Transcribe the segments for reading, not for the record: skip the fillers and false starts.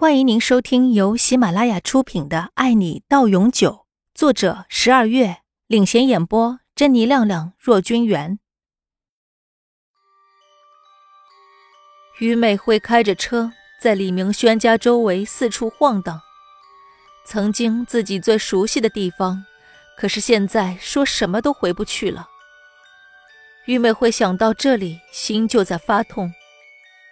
欢迎您收听由喜马拉雅出品的《爱你到永久》，作者12月，领衔演播珍妮、亮亮、若君元。于美惠开着车在李明轩家周围四处晃荡，曾经自己最熟悉的地方，可是现在说什么都回不去了。于美惠想到这里，心就在发痛，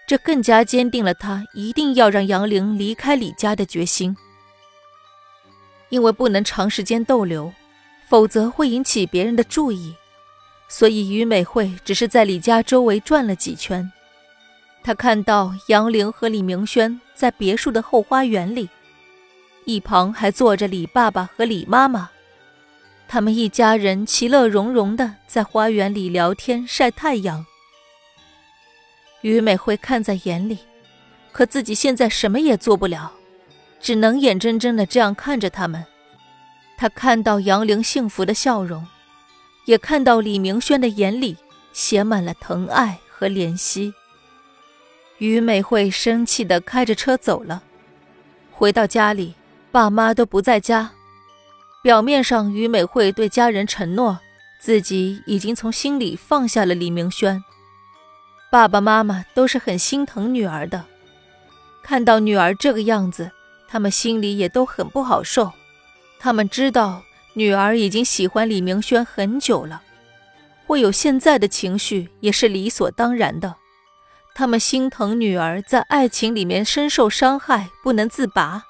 这更加坚定了他一定要让杨玲离开李家的决心。因为不能长时间逗留，否则会引起别人的注意，所以于美惠只是在李家周围转了几圈。他看到杨玲和李明轩在别墅的后花园里，一旁还坐着李爸爸和李妈妈，他们一家人其乐融融地在花园里聊天晒太阳。于美惠看在眼里，可自己现在什么也做不了，只能眼睁睁地这样看着他们。她看到杨玲幸福的笑容，也看到李明轩的眼里写满了疼爱和怜惜。于美惠生气地开着车走了。回到家里，爸妈都不在家。表面上于美惠对家人承诺，自己已经从心里放下了李明轩。爸爸妈妈都是很心疼女儿的，看到女儿这个样子，他们心里也都很不好受。他们知道女儿已经喜欢李明轩很久了，会有现在的情绪也是理所当然的。他们心疼女儿在爱情里面深受伤害不能自拔，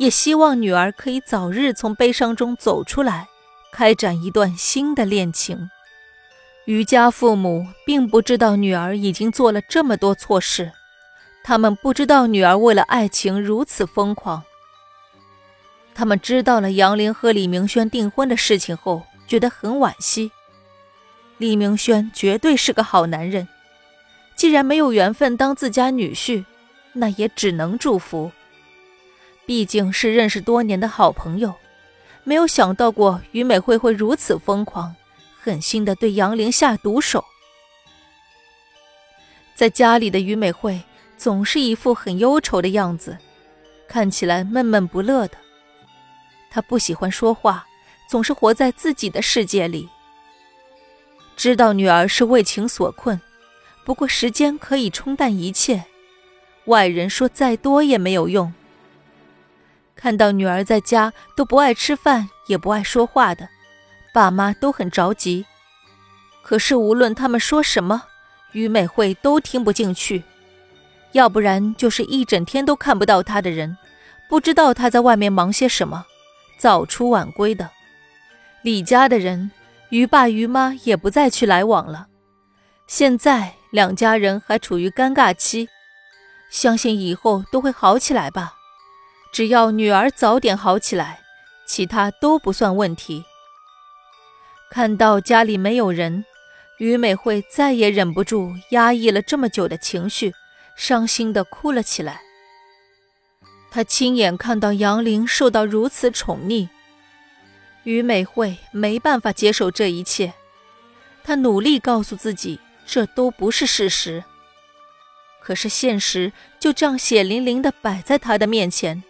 也希望女儿可以早日从悲伤中走出来，开展一段新的恋情。于家父母并不知道女儿已经做了这么多错事，他们不知道女儿为了爱情如此疯狂。他们知道了杨玲和李明轩订婚的事情后，觉得很惋惜。李明轩绝对是个好男人，既然没有缘分当自家女婿，那也只能祝福。毕竟是认识多年的好朋友，没有想到过于美惠会如此疯狂，狠心地对杨玲下毒手。在家里的于美惠总是一副很忧愁的样子，看起来闷闷不乐的。她不喜欢说话，总是活在自己的世界里。知道女儿是为情所困，不过时间可以冲淡一切，外人说再多也没有用。看到女儿在家都不爱吃饭，也不爱说话的，爸妈都很着急，可是无论他们说什么，于美惠都听不进去，要不然就是一整天都看不到她的人，不知道她在外面忙些什么，早出晚归的。李家的人，于爸于妈也不再去来往了。现在两家人还处于尴尬期，相信以后都会好起来吧。只要女儿早点好起来，其他都不算问题。看到家里没有人，于美惠再也忍不住压抑了这么久的情绪，伤心地哭了起来。她亲眼看到杨玲受到如此宠溺，于美惠没办法接受这一切。她努力告诉自己，这都不是事实。可是现实就这样血淋淋地摆在她的面前。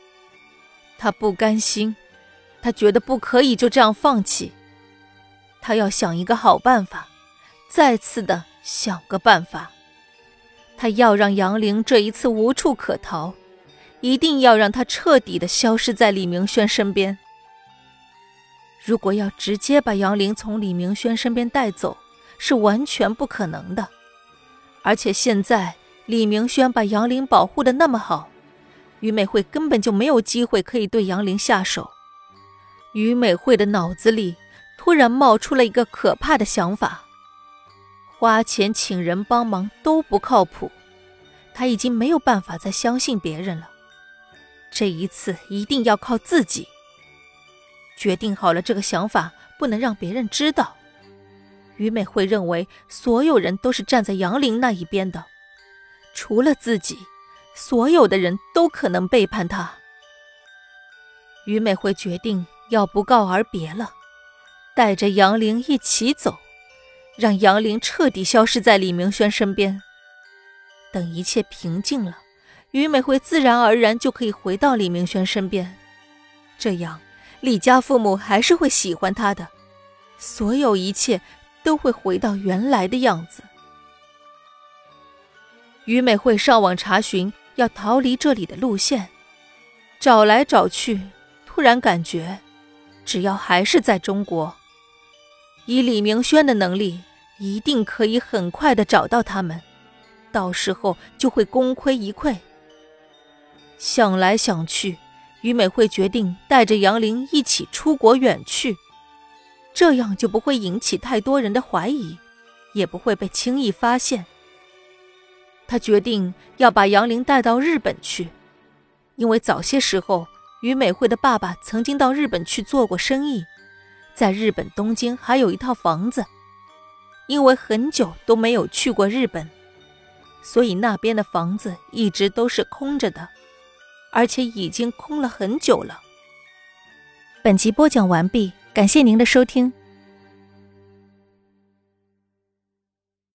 她不甘心，她觉得不可以就这样放弃。他要想一个好办法，再次的想个办法。他要让杨玲这一次无处可逃，一定要让他彻底的消失在李明轩身边。如果要直接把杨玲从李明轩身边带走，是完全不可能的。而且现在李明轩把杨玲保护的那么好，于美惠根本就没有机会可以对杨玲下手。于美惠的脑子里突然冒出了一个可怕的想法，花钱请人帮忙都不靠谱，他已经没有办法再相信别人了，这一次一定要靠自己。决定好了这个想法，不能让别人知道。于美惠认为所有人都是站在杨玲那一边的，除了自己，所有的人都可能背叛他。于美惠决定要不告而别了，带着杨玲一起走，让杨玲彻底消失在李明轩身边。等一切平静了，于美惠自然而然就可以回到李明轩身边，这样李家父母还是会喜欢她的，所有一切都会回到原来的样子。于美惠上网查询要逃离这里的路线，找来找去，突然感觉只要还是在中国，以李明轩的能力一定可以很快地找到他们，到时候就会功亏一篑。想来想去，于美惠决定带着杨玲一起出国远去，这样就不会引起太多人的怀疑，也不会被轻易发现。她决定要把杨玲带到日本去，因为早些时候于美惠的爸爸曾经到日本去做过生意，在日本东京还有一套房子。因为很久都没有去过日本，所以那边的房子一直都是空着的，而且已经空了很久了。本集播讲完毕，感谢您的收听。